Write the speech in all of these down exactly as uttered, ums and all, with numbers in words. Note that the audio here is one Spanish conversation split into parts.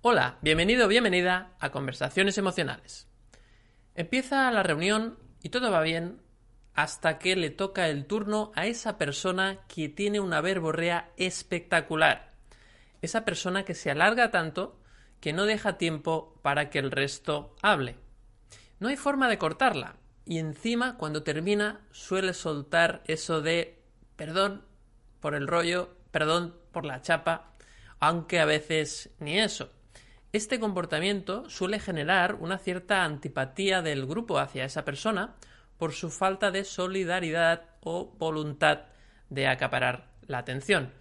Hola, bienvenido o bienvenida a Conversaciones Emocionales. Empieza la reunión y todo va bien hasta que le toca el turno a esa persona que tiene una verborrea espectacular. Esa persona que se alarga tanto que no deja tiempo para que el resto hable. No hay forma de cortarla y encima cuando termina suele soltar eso de perdón por el rollo, perdón por la chapa, aunque a veces ni eso. Este comportamiento suele generar una cierta antipatía del grupo hacia esa persona por su falta de solidaridad o voluntad de acaparar la atención.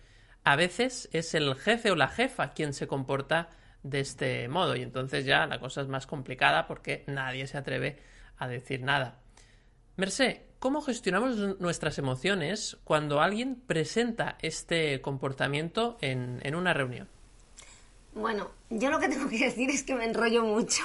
A veces es el jefe o la jefa quien se comporta de este modo y entonces ya la cosa es más complicada porque nadie se atreve a decir nada. Mercé, ¿cómo gestionamos nuestras emociones cuando alguien presenta este comportamiento en, en una reunión? Bueno, yo lo que tengo que decir es que me enrollo mucho.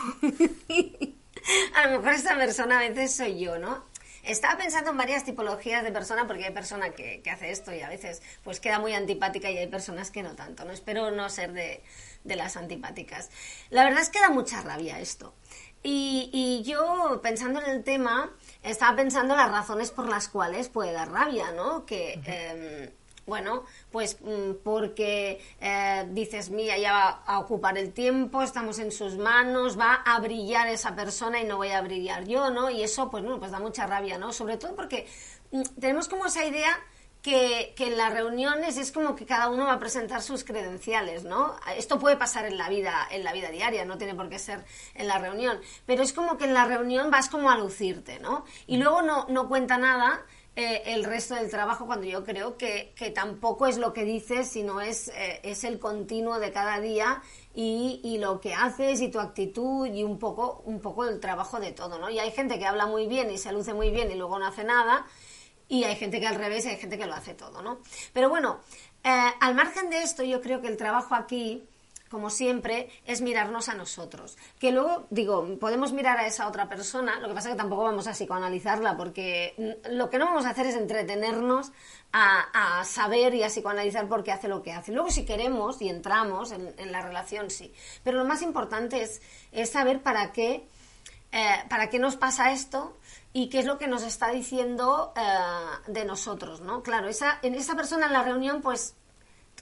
A lo mejor esta persona a veces soy yo, ¿no? Estaba pensando en varias tipologías de persona, porque hay persona que, que hace esto y a veces pues queda muy antipática y hay personas que no tanto, ¿no? Espero no ser de, de las antipáticas. La verdad es que da mucha rabia esto. Y, y yo, pensando en el tema, estaba pensando en las razones por las cuales puede dar rabia, ¿no? Que... Uh-huh. eh, Bueno, pues porque eh, dices, mira, ya va a ocupar el tiempo, estamos en sus manos, va a brillar esa persona y no voy a brillar yo, ¿no? Y eso, pues bueno, pues da mucha rabia, ¿no? Sobre todo porque tenemos como esa idea que, que en las reuniones es como que cada uno va a presentar sus credenciales, ¿no? Esto puede pasar en la vida, en la vida diaria, no tiene por qué ser en la reunión, pero es como que en la reunión vas como a lucirte, ¿no? Y luego no, no cuenta nada... Eh, el resto del trabajo, cuando yo creo que, que tampoco es lo que dices, sino es, eh, es el continuo de cada día y, y lo que haces y tu actitud y un poco, un poco el trabajo de todo, ¿no? Y hay gente que habla muy bien y se luce muy bien y luego no hace nada, y hay gente que al revés, hay gente que lo hace todo, ¿no? Pero bueno, eh, al margen de esto, yo creo que el trabajo aquí, como siempre, es mirarnos a nosotros. Que luego, digo, podemos mirar a esa otra persona, lo que pasa es que tampoco vamos a psicoanalizarla, porque lo que no vamos a hacer es entretenernos a, a saber y a psicoanalizar por qué hace lo que hace. Luego, si queremos y entramos en, en la relación, sí. Pero lo más importante es, es saber para qué, eh, para qué nos pasa esto y qué es lo que nos está diciendo eh, de nosotros, ¿no? Claro, esa, en esa persona en la reunión, pues,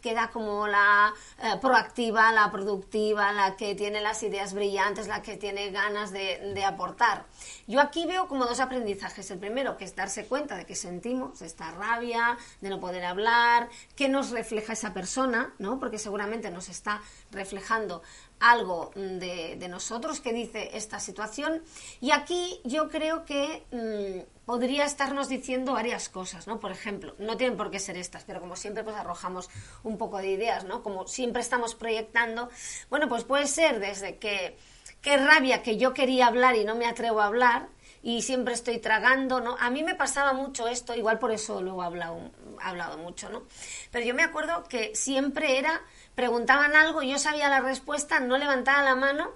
queda como la eh, proactiva, la productiva, la que tiene las ideas brillantes, la que tiene ganas de, de aportar. Yo aquí veo como dos aprendizajes. El primero, que es darse cuenta de que sentimos esta rabia, de no poder hablar, qué nos refleja esa persona, ¿no? Porque seguramente nos está reflejando algo de, de nosotros que dice esta situación. Y aquí yo creo que mmm, podría estarnos diciendo varias cosas, ¿no? Por ejemplo, no tienen por qué ser estas, pero como siempre pues arrojamos un poco de ideas, ¿no? Como siempre estamos proyectando, bueno, pues puede ser desde que qué rabia que yo quería hablar y no me atrevo a hablar y siempre estoy tragando, ¿no? A mí me pasaba mucho esto, igual por eso luego he hablado, he hablado mucho, ¿no? Pero yo me acuerdo que siempre era... preguntaban algo, yo sabía la respuesta, no levantaba la mano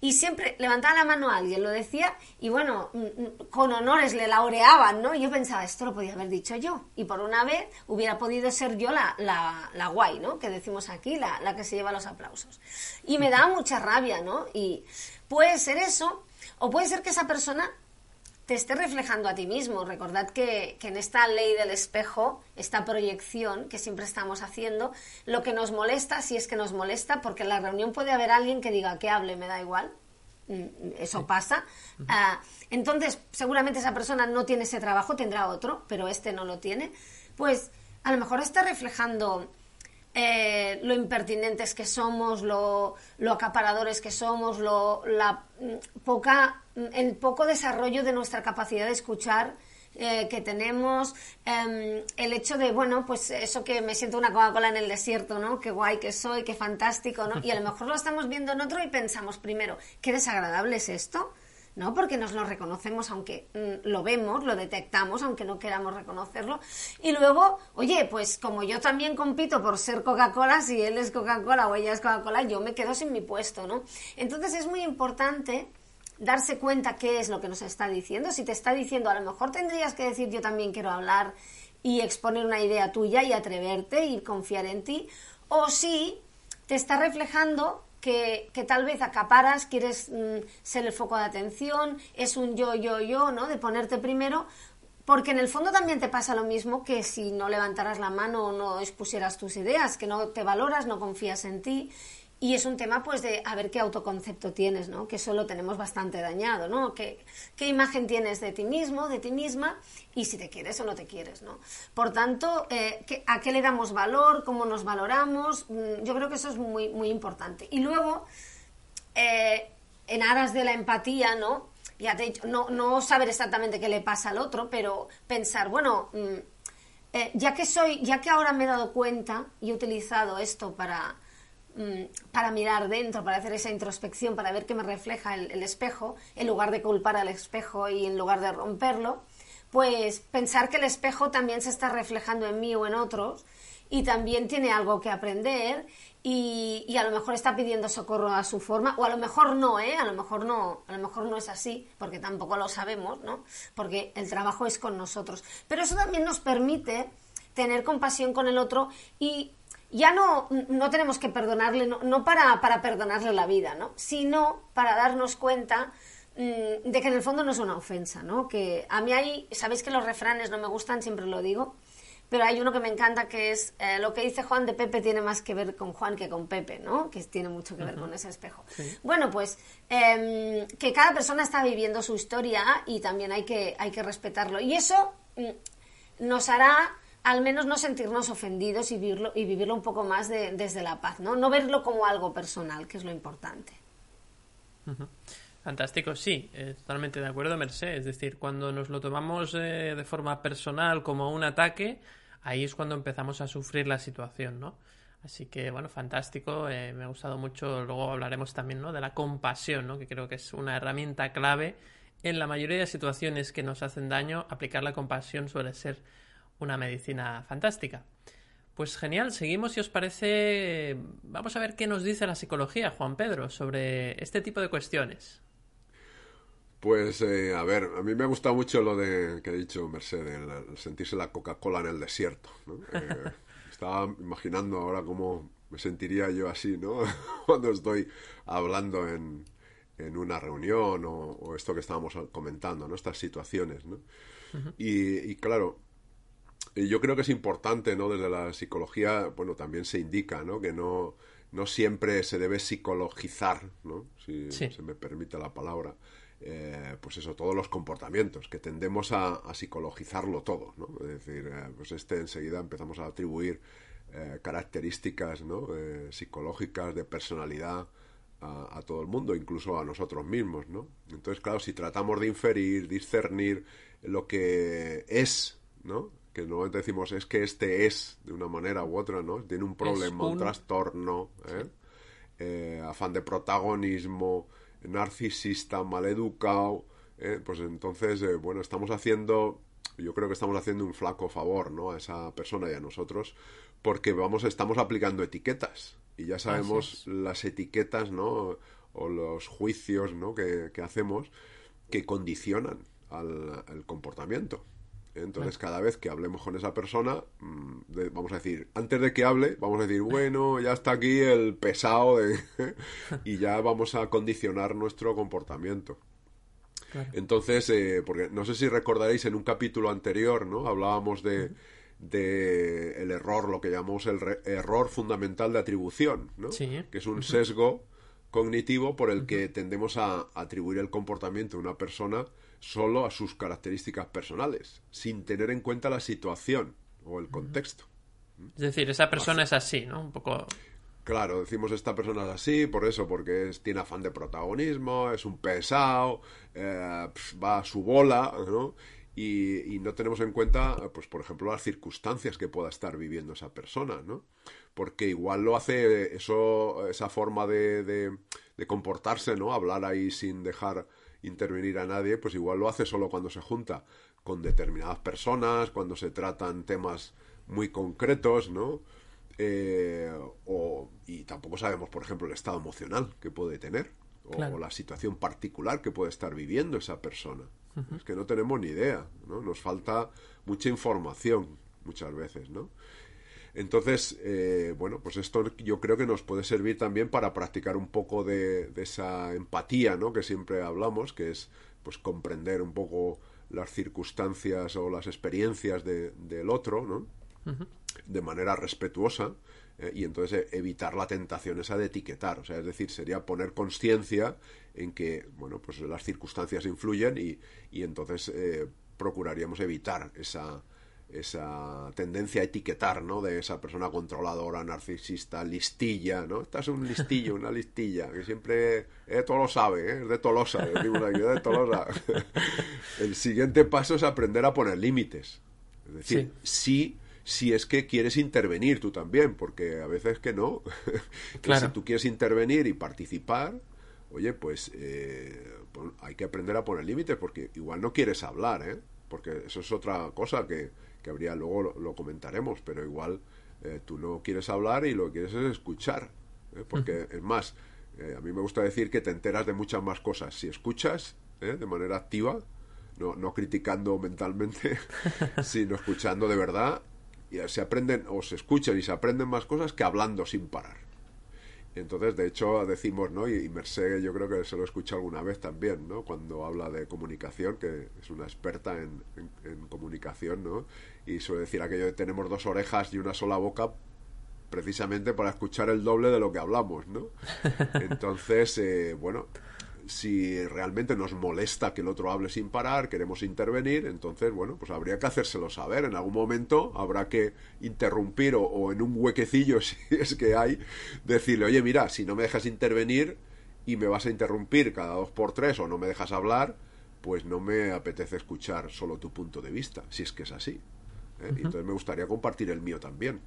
y siempre levantaba la mano a alguien, lo decía y bueno, con honores le laureaban, ¿no? Yo pensaba, esto lo podía haber dicho yo y por una vez hubiera podido ser yo la, la, la guay, ¿no? Que decimos aquí, la, la que se lleva los aplausos. Y me daba mucha rabia, ¿no? Y puede ser eso o puede ser que esa persona... te esté reflejando a ti mismo. Recordad que, que en esta ley del espejo, esta proyección que siempre estamos haciendo, lo que nos molesta, si es que nos molesta, porque en la reunión puede haber alguien que diga que hable, me da igual, eso sí pasa. Uh-huh. Uh, entonces, seguramente esa persona no tiene ese trabajo, tendrá otro, pero este no lo tiene. Pues a lo mejor está reflejando... Eh, lo impertinentes que somos, lo, lo acaparadores que somos, lo, la, poca, el poco desarrollo de nuestra capacidad de escuchar eh, que tenemos, eh, el hecho de, bueno, pues eso que me siento una Coca-Cola en el desierto, ¿no? Qué guay que soy, qué fantástico, ¿no? Y a lo mejor lo estamos viendo en otro y pensamos primero, qué desagradable es esto, ¿no? Porque nos lo reconocemos, aunque mmm, lo vemos, lo detectamos, aunque no queramos reconocerlo. Y luego, oye, pues como yo también compito por ser Coca-Cola, si él es Coca-Cola o ella es Coca-Cola, yo me quedo sin mi puesto, ¿no? Entonces es muy importante darse cuenta qué es lo que nos está diciendo. Si te está diciendo, a lo mejor tendrías que decir, yo también quiero hablar y exponer una idea tuya y atreverte y confiar en ti. O si te está reflejando Que, que tal vez acaparas, quieres mmm, ser el foco de atención, es un yo, yo, yo, ¿no? De ponerte primero, porque en el fondo también te pasa lo mismo que si no levantaras la mano o no expusieras tus ideas, que no te valoras, no confías en ti, y es un tema pues de a ver qué autoconcepto tienes, ¿no? Que eso lo tenemos bastante dañado, ¿no? ¿Qué, qué imagen tienes de ti mismo, de ti misma, y si te quieres o no te quieres, ¿no? Por tanto, eh, ¿qué, ¿a qué le damos valor? ¿Cómo nos valoramos? Yo creo que eso es muy, muy importante. Y luego, eh, en aras de la empatía, ¿no? Ya te he dicho, no, no saber exactamente qué le pasa al otro, pero pensar, bueno, eh, ya que soy, ya que ahora me he dado cuenta y he utilizado esto para... para mirar dentro, para hacer esa introspección, para ver qué me refleja el, el espejo, en lugar de culpar al espejo y en lugar de romperlo, pues pensar que el espejo también se está reflejando en mí o en otros y también tiene algo que aprender y, y a lo mejor está pidiendo socorro a su forma, o a lo mejor no, ¿eh? a lo mejor no, a lo mejor no es así, porque tampoco lo sabemos, ¿no? Porque el trabajo es con nosotros. Pero eso también nos permite tener compasión con el otro y ya no, no tenemos que perdonarle, no, no para, para perdonarle la vida, ¿no? Sino para darnos cuenta mmm, de que en el fondo no es una ofensa, ¿no? Que a mí hay, sabéis que los refranes no me gustan, siempre lo digo, pero hay uno que me encanta que es eh, lo que dice Juan de Pepe tiene más que ver con Juan que con Pepe, ¿no? Que tiene mucho que ver, uh-huh, con ese espejo. Sí. Bueno, pues eh, que cada persona está viviendo su historia y también hay que, hay que respetarlo. Y eso mmm, nos hará... al menos no sentirnos ofendidos y vivirlo, y vivirlo un poco más de, desde la paz, ¿no? No verlo como algo personal, que es lo importante. Uh-huh. Fantástico, sí, eh, totalmente de acuerdo, Mercé. Es decir, cuando nos lo tomamos eh, de forma personal como un ataque, ahí es cuando empezamos a sufrir la situación, ¿no? Así que, bueno, fantástico, eh, me ha gustado mucho. Luego hablaremos también, ¿no?, de la compasión, ¿no?, que creo que es una herramienta clave. En la mayoría de situaciones que nos hacen daño, aplicar la compasión suele ser una medicina fantástica. Pues genial, seguimos, si os parece. Vamos a ver qué nos dice la psicología, Juan Pedro, sobre este tipo de cuestiones. Pues, eh, a ver, a mí me ha gustado mucho lo de que ha dicho Mercedes, el sentirse la Coca-Cola en el desierto, ¿no? Eh, estaba imaginando ahora cómo me sentiría yo así, ¿no? Cuando estoy hablando en, en una reunión o, o esto que estábamos comentando, ¿no? Estas situaciones, ¿no? Uh-huh. Y, y claro... yo creo que es importante, ¿no? Desde la psicología, bueno, también se indica, ¿no?, que no, no siempre se debe psicologizar, ¿no?, si sí. se me permite la palabra, eh, pues eso, todos los comportamientos, que tendemos a, a psicologizarlo todo, ¿no? Es decir, eh, pues este enseguida empezamos a atribuir eh, características, ¿no?, eh, psicológicas de personalidad a, a todo el mundo, incluso a nosotros mismos, ¿no? Entonces, claro, si tratamos de inferir, discernir lo que es, ¿no?, que normalmente decimos, es que este es, de una manera u otra, ¿no? Tiene un problema, un... un trastorno, ¿eh? Sí. Eh, afán de protagonismo, narcisista, maleducado, ¿eh? Pues entonces, eh, bueno, estamos haciendo, yo creo que estamos haciendo un flaco favor, ¿no?, a esa persona y a nosotros, porque vamos, estamos aplicando etiquetas, y ya sabemos Gracias. las etiquetas, ¿no?, o los juicios, ¿no?, que, que hacemos, que condicionan al, al comportamiento. Entonces, cada vez que hablemos con esa persona, vamos a decir, antes de que hable, vamos a decir, bueno, ya está aquí el pesado de... y ya vamos a condicionar nuestro comportamiento. Claro. Entonces, eh, porque no sé si recordaréis, en un capítulo anterior, ¿no?, hablábamos de, de el error, lo que llamamos el re- error fundamental de atribución, ¿no? Sí. Que es un sesgo cognitivo por el que tendemos a atribuir el comportamiento de una persona solo a sus características personales, sin tener en cuenta la situación o el contexto. Es decir, esa persona así. es así, ¿no? Un poco... Claro, decimos, esta persona es así, por eso, porque es, tiene afán de protagonismo, es un pesado, eh, va a su bola, ¿no? y, y no tenemos en cuenta, pues por ejemplo, las circunstancias que pueda estar viviendo esa persona, ¿no? Porque igual lo hace eso, esa forma de, de, de comportarse, ¿no? Hablar ahí sin dejar intervenir a nadie, pues igual lo hace solo cuando se junta con determinadas personas, cuando se tratan temas muy concretos, ¿no? Eh, o, y tampoco sabemos, por ejemplo, el estado emocional que puede tener, o, claro, o la situación particular que puede estar viviendo esa persona. Uh-huh. Es que no tenemos ni idea, ¿no? Nos falta mucha información muchas veces, ¿no? Entonces, eh, bueno, pues esto yo creo que nos puede servir también para practicar un poco de, de esa empatía, ¿no? Que siempre hablamos, que es pues comprender un poco las circunstancias o las experiencias de, del otro, ¿no? Uh-huh. De manera respetuosa, eh, y entonces evitar la tentación esa de etiquetar. O sea, es decir, sería poner conciencia en que, bueno, pues las circunstancias influyen y, y entonces eh, procuraríamos evitar esa... esa tendencia a etiquetar, ¿no? De esa persona controladora, narcisista, listilla, ¿no? Esta es un listillo, una listilla, que siempre eh, todo lo sabe, ¿eh? Es de Tolosa, es de Tolosa. El siguiente paso es aprender a poner límites. Es decir, sí, sí, sí es que quieres intervenir tú también, porque a veces que no. Que claro. Si tú quieres intervenir y participar, oye, pues eh, hay que aprender a poner límites, porque igual no quieres hablar, ¿eh? Porque eso es otra cosa que que habría, luego lo, lo comentaremos, pero igual eh, tú no quieres hablar y lo que quieres es escuchar, ¿eh? Porque es más, eh, a mí me gusta decir que te enteras de muchas más cosas si escuchas, ¿eh? De manera activa, no, no criticando mentalmente, sino escuchando de verdad, y se aprenden o se escuchan y se aprenden más cosas que hablando sin parar. Entonces, de hecho, decimos, ¿no? Y, y Mercé, yo creo que se lo he escuchado alguna vez también, ¿no? Cuando habla de comunicación, que es una experta en, en, en comunicación, ¿no? Y suele decir aquello de tenemos dos orejas y una sola boca precisamente para escuchar el doble de lo que hablamos, ¿no? Entonces, eh, bueno, si realmente nos molesta que el otro hable sin parar, queremos intervenir, entonces, bueno, pues habría que hacérselo saber. En algún momento habrá que interrumpir o, o en un huequecillo, si es que hay, decirle, oye, mira, si no me dejas intervenir y me vas a interrumpir cada dos por tres o no me dejas hablar, pues no me apetece escuchar solo tu punto de vista, si es que es así, ¿eh? Uh-huh. Entonces me gustaría compartir el mío también.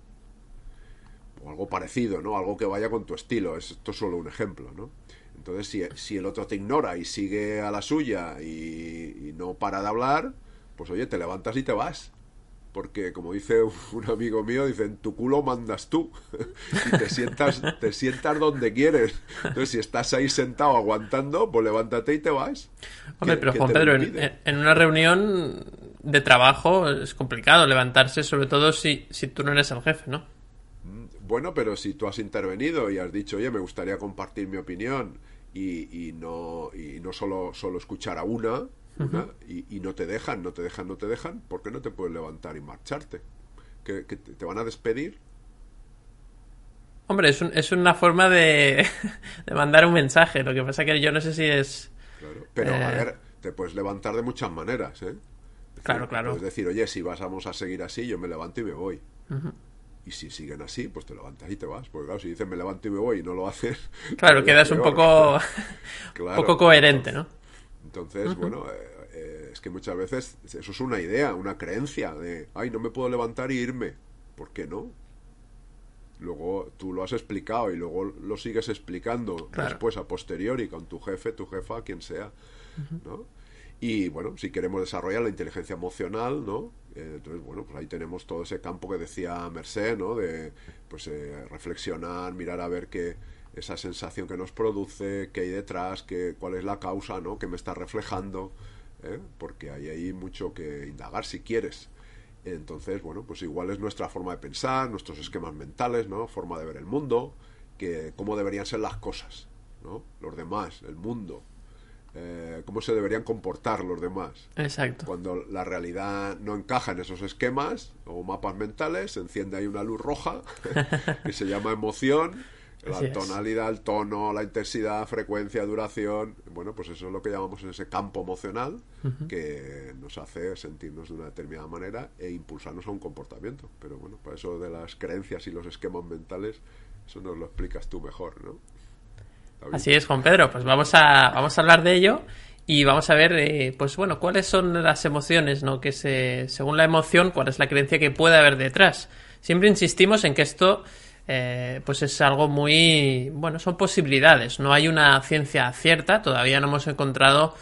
O algo parecido, ¿no? Algo que vaya con tu estilo. Esto es solo un ejemplo, ¿no? Entonces, si, si el otro te ignora y sigue a la suya y, y no para de hablar, pues oye, te levantas y te vas. Porque, como dice un amigo mío, dice, en tu culo mandas tú. Y te sientas, te sientas donde quieres. Entonces, si estás ahí sentado aguantando, pues levántate y te vas. Hombre, pero Juan Pedro, en, en una reunión de trabajo es complicado levantarse, sobre todo si, si tú no eres el jefe, ¿no? Bueno, pero si tú has intervenido y has dicho, oye, me gustaría compartir mi opinión y, y no y no solo, solo escuchar a una, una uh-huh. y, y no te dejan, no te dejan, no te dejan, ¿por qué no te puedes levantar y marcharte? ¿Que, que te, te van a despedir? Hombre, es, un, es una forma de, de mandar un mensaje, lo que pasa que yo no sé si es... Claro, pero eh... a ver, te puedes levantar de muchas maneras, ¿eh? Decir, claro, claro. Puedes decir, oye, si vas, vamos a seguir así, yo me levanto y me voy. Uh-huh. Y si siguen así, pues te levantas y te vas. Porque claro, si dicen me levanto y me voy y no lo haces... Claro, quedas un poco, claro, poco coherente, ¿no? Entonces, uh-huh. bueno, eh, eh, es que muchas veces eso es una idea, una creencia de, ay, no me puedo levantar y irme. ¿Por qué no? Luego tú lo has explicado y luego lo sigues explicando claro. después, a posteriori, con tu jefe, tu jefa, quien sea, uh-huh. ¿no? Y bueno, si queremos desarrollar la inteligencia emocional, ¿no? Entonces, bueno, pues ahí tenemos todo ese campo que decía Mercé, ¿no? De, pues, eh, reflexionar, mirar a ver qué esa sensación que nos produce, qué hay detrás, qué, cuál es la causa, ¿no? Que me está reflejando, ¿eh? Porque hay ahí mucho que indagar si quieres. Entonces, bueno, pues igual es nuestra forma de pensar, nuestros esquemas mentales, ¿no? Forma de ver el mundo, que cómo deberían ser las cosas, ¿no? Los demás, el mundo. Eh, cómo se deberían comportar los demás. Exacto. Cuando la realidad no encaja en esos esquemas o mapas mentales, se enciende ahí una luz roja que se llama emoción, la Así tonalidad, es. El tono, la intensidad, frecuencia, duración. Bueno, pues eso es lo que llamamos ese campo emocional uh-huh. que nos hace sentirnos de una determinada manera e impulsarnos a un comportamiento. Pero bueno, para eso de las creencias y los esquemas mentales, eso nos lo explicas tú mejor, ¿no? Así es, Juan Pedro, pues vamos a, vamos a hablar de ello Y vamos a ver, eh, pues bueno, cuáles son las emociones, ¿no? Que se, según la emoción, cuál es la creencia que puede haber detrás. Siempre insistimos en que esto, eh, pues es algo muy, bueno, son posibilidades. No hay una ciencia cierta. Todavía no hemos encontrado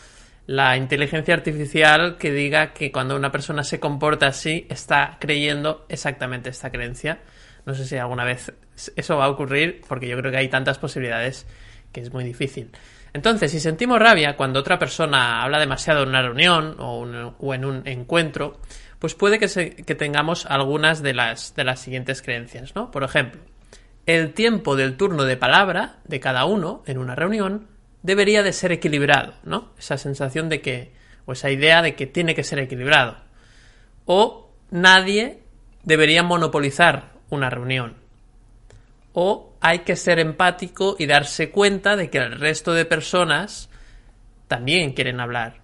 la inteligencia artificial que diga que cuando una persona se comporta así está creyendo exactamente esta creencia. No sé si alguna vez eso va a ocurrir, porque yo creo que hay tantas posibilidades que es muy difícil. Entonces, si sentimos rabia cuando otra persona habla demasiado en una reunión o, un, o en un encuentro, pues puede que, se, que tengamos algunas de las, de las siguientes creencias, ¿no? Por ejemplo, el tiempo del turno de palabra de cada uno en una reunión debería de ser equilibrado, ¿no? Esa sensación de que, o esa idea de que tiene que ser equilibrado. O nadie debería monopolizar una reunión. O hay que ser empático y darse cuenta de que el resto de personas también quieren hablar.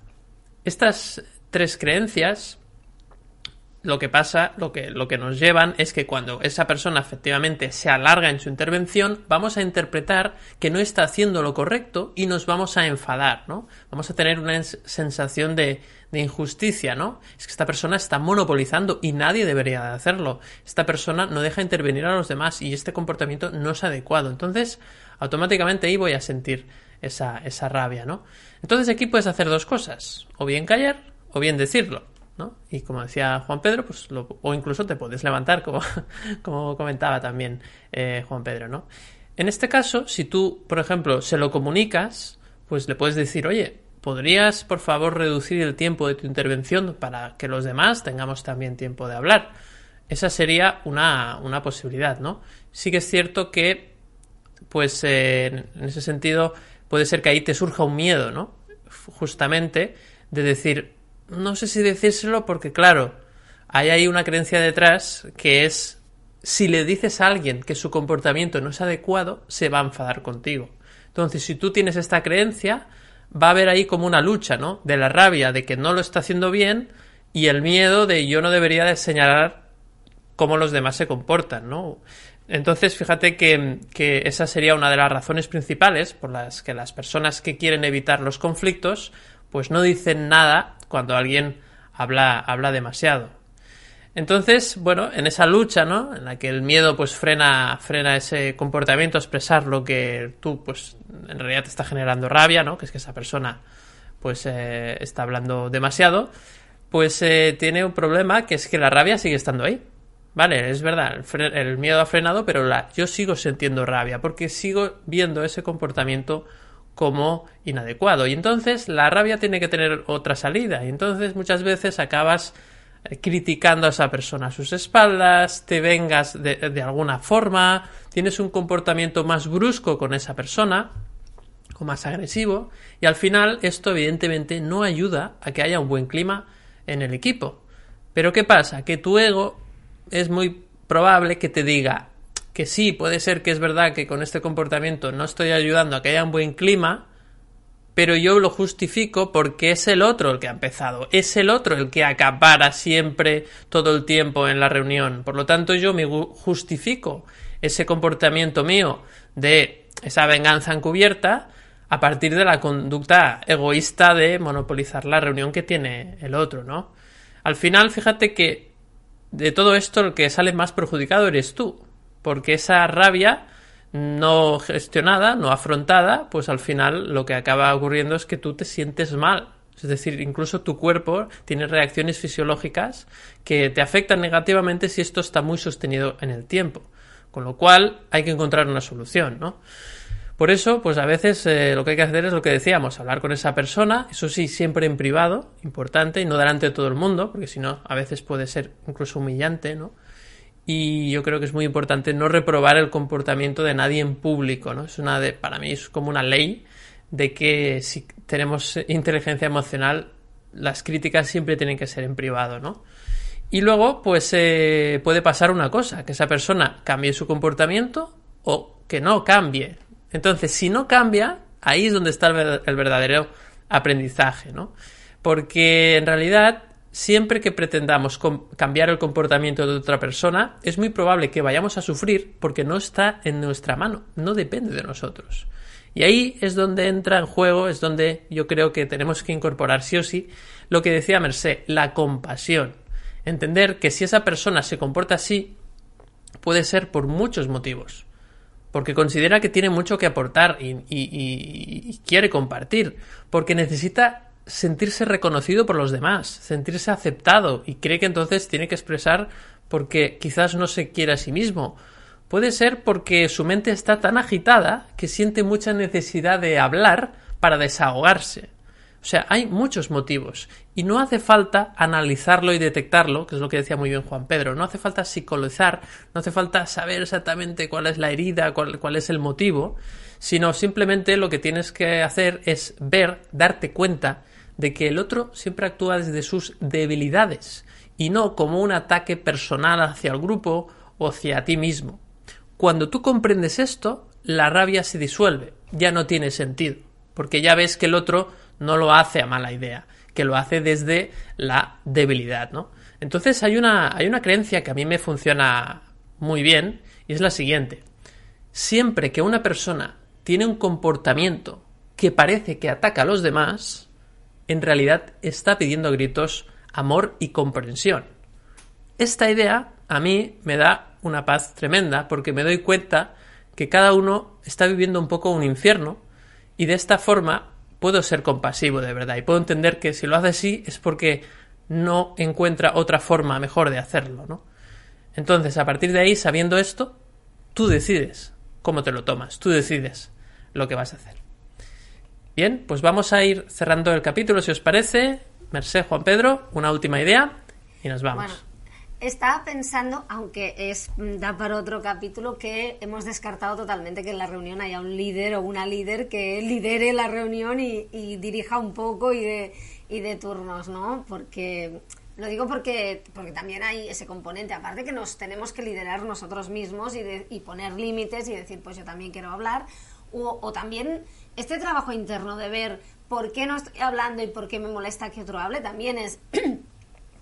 Estas tres creencias, lo que pasa, lo que, lo que nos llevan es que cuando esa persona efectivamente se alarga en su intervención, vamos a interpretar que no está haciendo lo correcto y nos vamos a enfadar, ¿no? Vamos a tener una sensación de, de injusticia, ¿no? Es que esta persona está monopolizando y nadie debería de hacerlo. Esta persona no deja intervenir a los demás y este comportamiento no es adecuado. Entonces, automáticamente ahí voy a sentir esa, esa rabia, ¿no? Entonces aquí puedes hacer dos cosas, o bien callar o bien decirlo, ¿no? Y como decía Juan Pedro, pues lo, o incluso te puedes levantar, como, como comentaba también eh, Juan Pedro, ¿no? En este caso, si tú, por ejemplo, se lo comunicas, pues le puedes decir, oye, ¿podrías, por favor, reducir el tiempo de tu intervención para que los demás tengamos también tiempo de hablar? Esa sería una, una posibilidad, ¿no? Sí que es cierto que, pues, eh, en ese sentido, puede ser que ahí te surja un miedo, ¿no? Justamente de decir, no sé si decírselo porque, claro, hay ahí una creencia detrás que es, si le dices a alguien que su comportamiento no es adecuado, se va a enfadar contigo. Entonces, si tú tienes esta creencia, va a haber ahí como una lucha, ¿no? De la rabia de que no lo está haciendo bien y el miedo de yo no debería de señalar cómo los demás se comportan, ¿no? Entonces, fíjate que, que esa sería una de las razones principales por las que las personas que quieren evitar los conflictos, pues no dicen nada cuando alguien habla, habla demasiado. Entonces, bueno, en esa lucha, ¿no? En la que el miedo pues frena, frena ese comportamiento, expresar lo que tú, pues, en realidad te está generando rabia, ¿no? Que es que esa persona, pues, eh, está hablando demasiado, pues eh, tiene un problema que es que la rabia sigue estando ahí. Vale, es verdad, el, fre- el miedo ha frenado, pero la, yo sigo sintiendo rabia porque sigo viendo ese comportamiento como inadecuado. Y entonces la rabia tiene que tener otra salida. Y entonces muchas veces acabas criticando a esa persona a sus espaldas, te vengas de, de alguna forma, tienes un comportamiento más brusco con esa persona, o más agresivo. Y al final esto evidentemente no ayuda a que haya un buen clima en el equipo. Pero ¿qué pasa? Que tu ego es muy probable que te diga que sí, puede ser que es verdad que con este comportamiento no estoy ayudando a que haya un buen clima, pero yo lo justifico porque es el otro el que ha empezado, es el otro el que acapara siempre todo el tiempo en la reunión. Por lo tanto, yo me justifico ese comportamiento mío de esa venganza encubierta a partir de la conducta egoísta de monopolizar la reunión que tiene el otro, ¿no? Al final, fíjate que de todo esto el que sale más perjudicado eres tú. Porque esa rabia no gestionada, no afrontada, pues al final lo que acaba ocurriendo es que tú te sientes mal. Es decir, incluso tu cuerpo tiene reacciones fisiológicas que te afectan negativamente si esto está muy sostenido en el tiempo. Con lo cual hay que encontrar una solución, ¿no? Por eso, pues a veces eh, lo que hay que hacer es lo que decíamos, hablar con esa persona, eso sí, siempre en privado, importante, y no delante de todo el mundo, porque si no, a veces puede ser incluso humillante, ¿no? Y yo creo que es muy importante no reprobar el comportamiento de nadie en público, ¿no? Es una de, para mí es como una ley de que si tenemos inteligencia emocional, las críticas siempre tienen que ser en privado, ¿no? Y luego, pues, eh, puede pasar una cosa, que esa persona cambie su comportamiento o que no cambie. Entonces, si no cambia, ahí es donde está el verdadero aprendizaje, ¿no? Porque en realidad, siempre que pretendamos com- cambiar el comportamiento de otra persona, es muy probable que vayamos a sufrir porque no está en nuestra mano, no depende de nosotros. Y ahí es donde entra en juego, es donde yo creo que tenemos que incorporar sí o sí lo que decía Mercé, la compasión. Entender que si esa persona se comporta así, puede ser por muchos motivos. Porque considera que tiene mucho que aportar y, y, y, y quiere compartir. Porque necesita sentirse reconocido por los demás, sentirse aceptado, y cree que entonces tiene que expresar porque quizás no se quiere a sí mismo. Puede ser porque su mente está tan agitada que siente mucha necesidad de hablar para desahogarse. O sea, hay muchos motivos y no hace falta analizarlo y detectarlo, que es lo que decía muy bien Juan Pedro. No hace falta psicologizar, no hace falta saber exactamente cuál es la herida, cuál, cuál es el motivo, sino simplemente lo que tienes que hacer es ver, darte cuenta de que el otro siempre actúa desde sus debilidades y no como un ataque personal hacia el grupo o hacia ti mismo. Cuando tú comprendes esto, la rabia se disuelve, ya no tiene sentido, porque ya ves que el otro no lo hace a mala idea, que lo hace desde la debilidad, ¿no? Entonces hay una, hay una creencia que a mí me funciona muy bien y es la siguiente. Siempre que una persona tiene un comportamiento que parece que ataca a los demás, en realidad está pidiendo a gritos amor y comprensión. Esta idea a mí me da una paz tremenda porque me doy cuenta que cada uno está viviendo un poco un infierno y de esta forma puedo ser compasivo de verdad y puedo entender que si lo hace así es porque no encuentra otra forma mejor de hacerlo, ¿no? Entonces, a partir de ahí, sabiendo esto, tú decides cómo te lo tomas, tú decides lo que vas a hacer. Bien, pues vamos a ir cerrando el capítulo, si os parece. Mercé, Juan Pedro, una última idea y nos vamos. Bueno, estaba pensando, aunque es da para otro capítulo, que hemos descartado totalmente que en la reunión haya un líder o una líder que lidere la reunión y, y dirija un poco y de, y de turnos, ¿no? Porque lo digo porque, porque también hay ese componente, aparte que nos tenemos que liderar nosotros mismos y, de, y poner límites y decir, pues yo también quiero hablar, o, o también este trabajo interno de ver por qué no estoy hablando y por qué me molesta que otro hable, también es...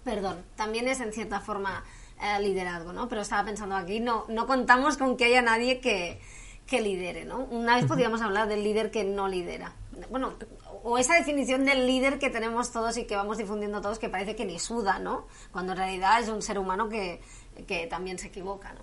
Perdón, también es en cierta forma eh, liderazgo, ¿no? Pero estaba pensando aquí, no, no contamos con que haya nadie que, que lidere, ¿no? Una vez podríamos hablar del líder que no lidera. Bueno, o esa definición del líder que tenemos todos y que vamos difundiendo todos que parece que ni suda, ¿no? Cuando en realidad es un ser humano que, que también se equivoca, ¿no?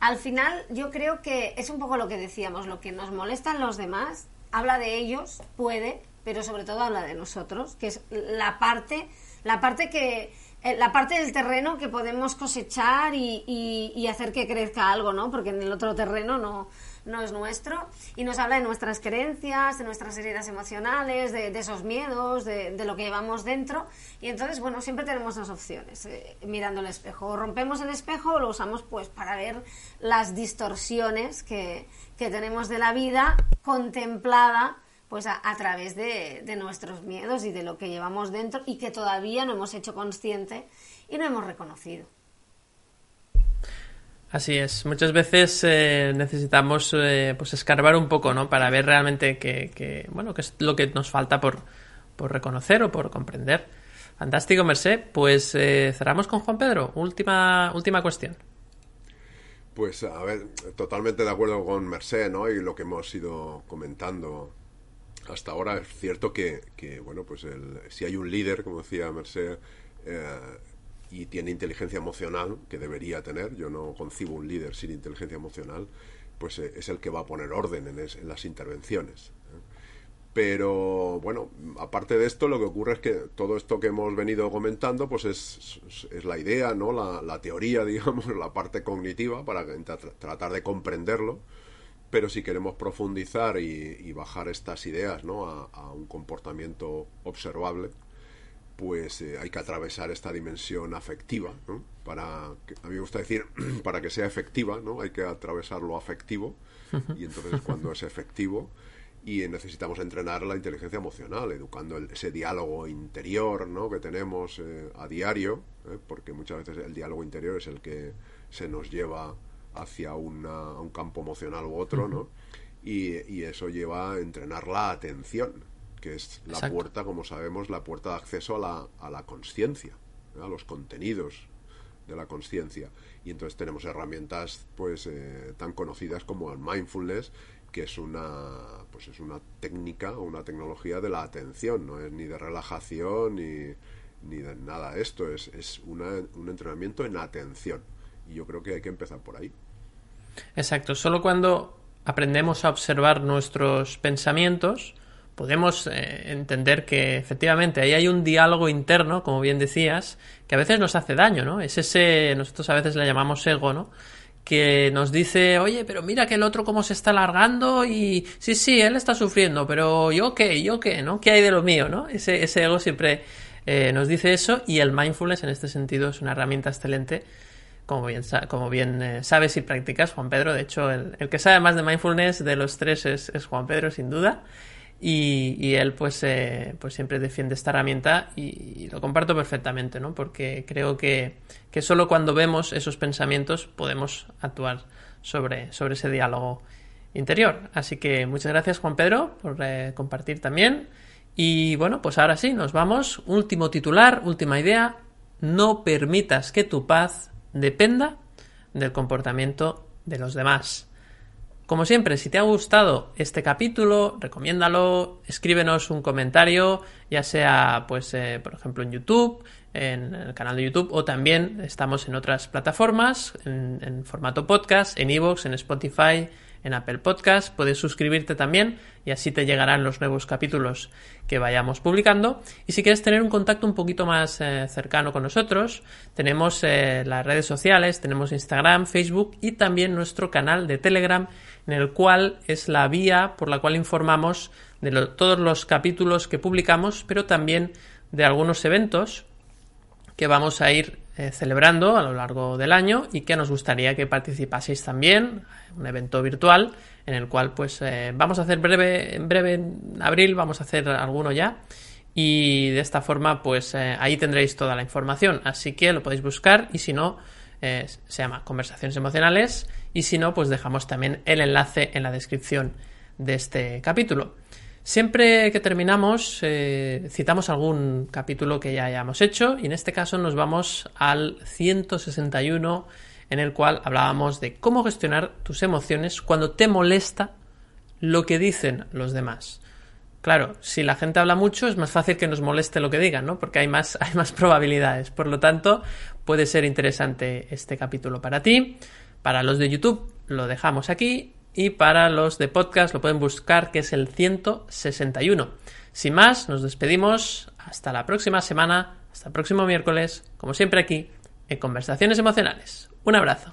Al final yo creo que es un poco lo que decíamos, lo que nos molestan los demás, habla de ellos, puede, pero sobre todo habla de nosotros, que es la parte... La parte que la parte del terreno que podemos cosechar y, y, y hacer que crezca algo, ¿no? Porque en el otro terreno no, no es nuestro. Y nos habla de nuestras creencias, de nuestras heridas emocionales, de, de esos miedos, de, de lo que llevamos dentro. Y entonces, bueno, siempre tenemos dos opciones, eh, mirando el espejo. O rompemos el espejo o lo usamos pues para ver las distorsiones que, que tenemos de la vida contemplada, pues a, a través de, de nuestros miedos y de lo que llevamos dentro y que todavía no hemos hecho consciente y no hemos reconocido. Así es. Muchas veces eh, necesitamos eh, pues escarbar un poco, ¿no? Para ver realmente qué que, bueno, que es lo que nos falta por, por reconocer o por comprender. Fantástico, Mercé. Pues eh, cerramos con Juan Pedro. Última, última cuestión. Pues, a ver, totalmente de acuerdo con Mercé, ¿no? Y lo que hemos ido comentando hasta ahora. Es cierto que, que bueno, pues el, si hay un líder, como decía Mercé, eh, y tiene inteligencia emocional, que debería tener, yo no concibo un líder sin inteligencia emocional, pues eh, es el que va a poner orden en, es, en las intervenciones. ¿eh? Pero, bueno, aparte de esto, lo que ocurre es que todo esto que hemos venido comentando, pues es, es la idea, ¿no? La, la teoría, digamos, la parte cognitiva para tra- tratar de comprenderlo. Pero si queremos profundizar y, y bajar estas ideas, ¿no? a, a un comportamiento observable, pues eh, hay que atravesar esta dimensión afectiva, ¿no? Para, a mí me gusta decir, para que sea efectiva, ¿no? Hay que atravesar lo afectivo, y entonces cuando es efectivo, y necesitamos entrenar la inteligencia emocional, educando el, ese diálogo interior, ¿no? Que tenemos eh, a diario, ¿eh? Porque muchas veces el diálogo interior es el que se nos lleva hacia una, un campo emocional u otro, ¿no? Y, y eso lleva a entrenar la atención, que es la Exacto. puerta, como sabemos, la puerta de acceso a la, a la consciencia, ¿no? A los contenidos de la consciencia. Y entonces tenemos herramientas pues eh, tan conocidas como el mindfulness, que es una, pues es una técnica o una tecnología de la atención, no es ni de relajación ni, ni de nada. Esto es, es una, un entrenamiento en atención, y yo creo que hay que empezar por ahí. Exacto, solo cuando aprendemos a observar nuestros pensamientos podemos eh, entender que efectivamente ahí hay un diálogo interno, como bien decías, que a veces nos hace daño, ¿no? Es ese, nosotros a veces le llamamos ego, ¿no? Que nos dice, oye, pero mira que el otro cómo se está alargando y sí, sí, él está sufriendo, pero yo qué, yo qué, ¿no? ¿Qué hay de lo mío, no? Ese, ese ego siempre eh, nos dice eso, y el mindfulness en este sentido es una herramienta excelente, como bien, como bien eh, sabes y practicas, Juan Pedro. De hecho, el, el que sabe más de mindfulness de los tres es, es Juan Pedro, sin duda, y, y él pues, eh, pues siempre defiende esta herramienta y, y lo comparto perfectamente, ¿no? Porque creo que que solo cuando vemos esos pensamientos podemos actuar sobre, sobre ese diálogo interior. Así que muchas gracias, Juan Pedro, por eh, compartir también. Y bueno, pues ahora sí, nos vamos. Último titular, última idea. No permitas que tu paz dependa del comportamiento de los demás. Como siempre, si te ha gustado este capítulo, recomiéndalo, escríbenos un comentario, ya sea, pues, eh, por ejemplo, en YouTube, en el canal de YouTube, o también estamos en otras plataformas, en, en formato podcast, en iVoox, en Spotify, en Apple Podcasts. Puedes suscribirte también y así te llegarán los nuevos capítulos que vayamos publicando. Y si quieres tener un contacto un poquito más eh, cercano con nosotros, tenemos eh, las redes sociales, tenemos Instagram, Facebook y también nuestro canal de Telegram, en el cual es la vía por la cual informamos de lo, todos los capítulos que publicamos, pero también de algunos eventos que vamos a ir eh, celebrando a lo largo del año y que nos gustaría que participaseis también. Un evento virtual en el cual pues eh, vamos a hacer breve, en breve, en abril vamos a hacer alguno ya, y de esta forma pues eh, ahí tendréis toda la información, así que lo podéis buscar, y si no, eh, se llama Conversaciones Emocionales, y si no, pues dejamos también el enlace en la descripción de este capítulo. Siempre que terminamos, eh, citamos algún capítulo que ya hayamos hecho, y en este caso nos vamos al ciento sesenta y uno, en el cual hablábamos de cómo gestionar tus emociones cuando te molesta lo que dicen los demás. Claro, si la gente habla mucho es más fácil que nos moleste lo que digan, ¿no? Porque hay más, hay más probabilidades. Por lo tanto, puede ser interesante este capítulo para ti. Para los de YouTube lo dejamos aquí. Y para los de podcast lo pueden buscar, que es el ciento sesenta y uno. Sin más, nos despedimos. Hasta la próxima semana, hasta el próximo miércoles, como siempre aquí, en Conversaciones Emocionales. Un abrazo.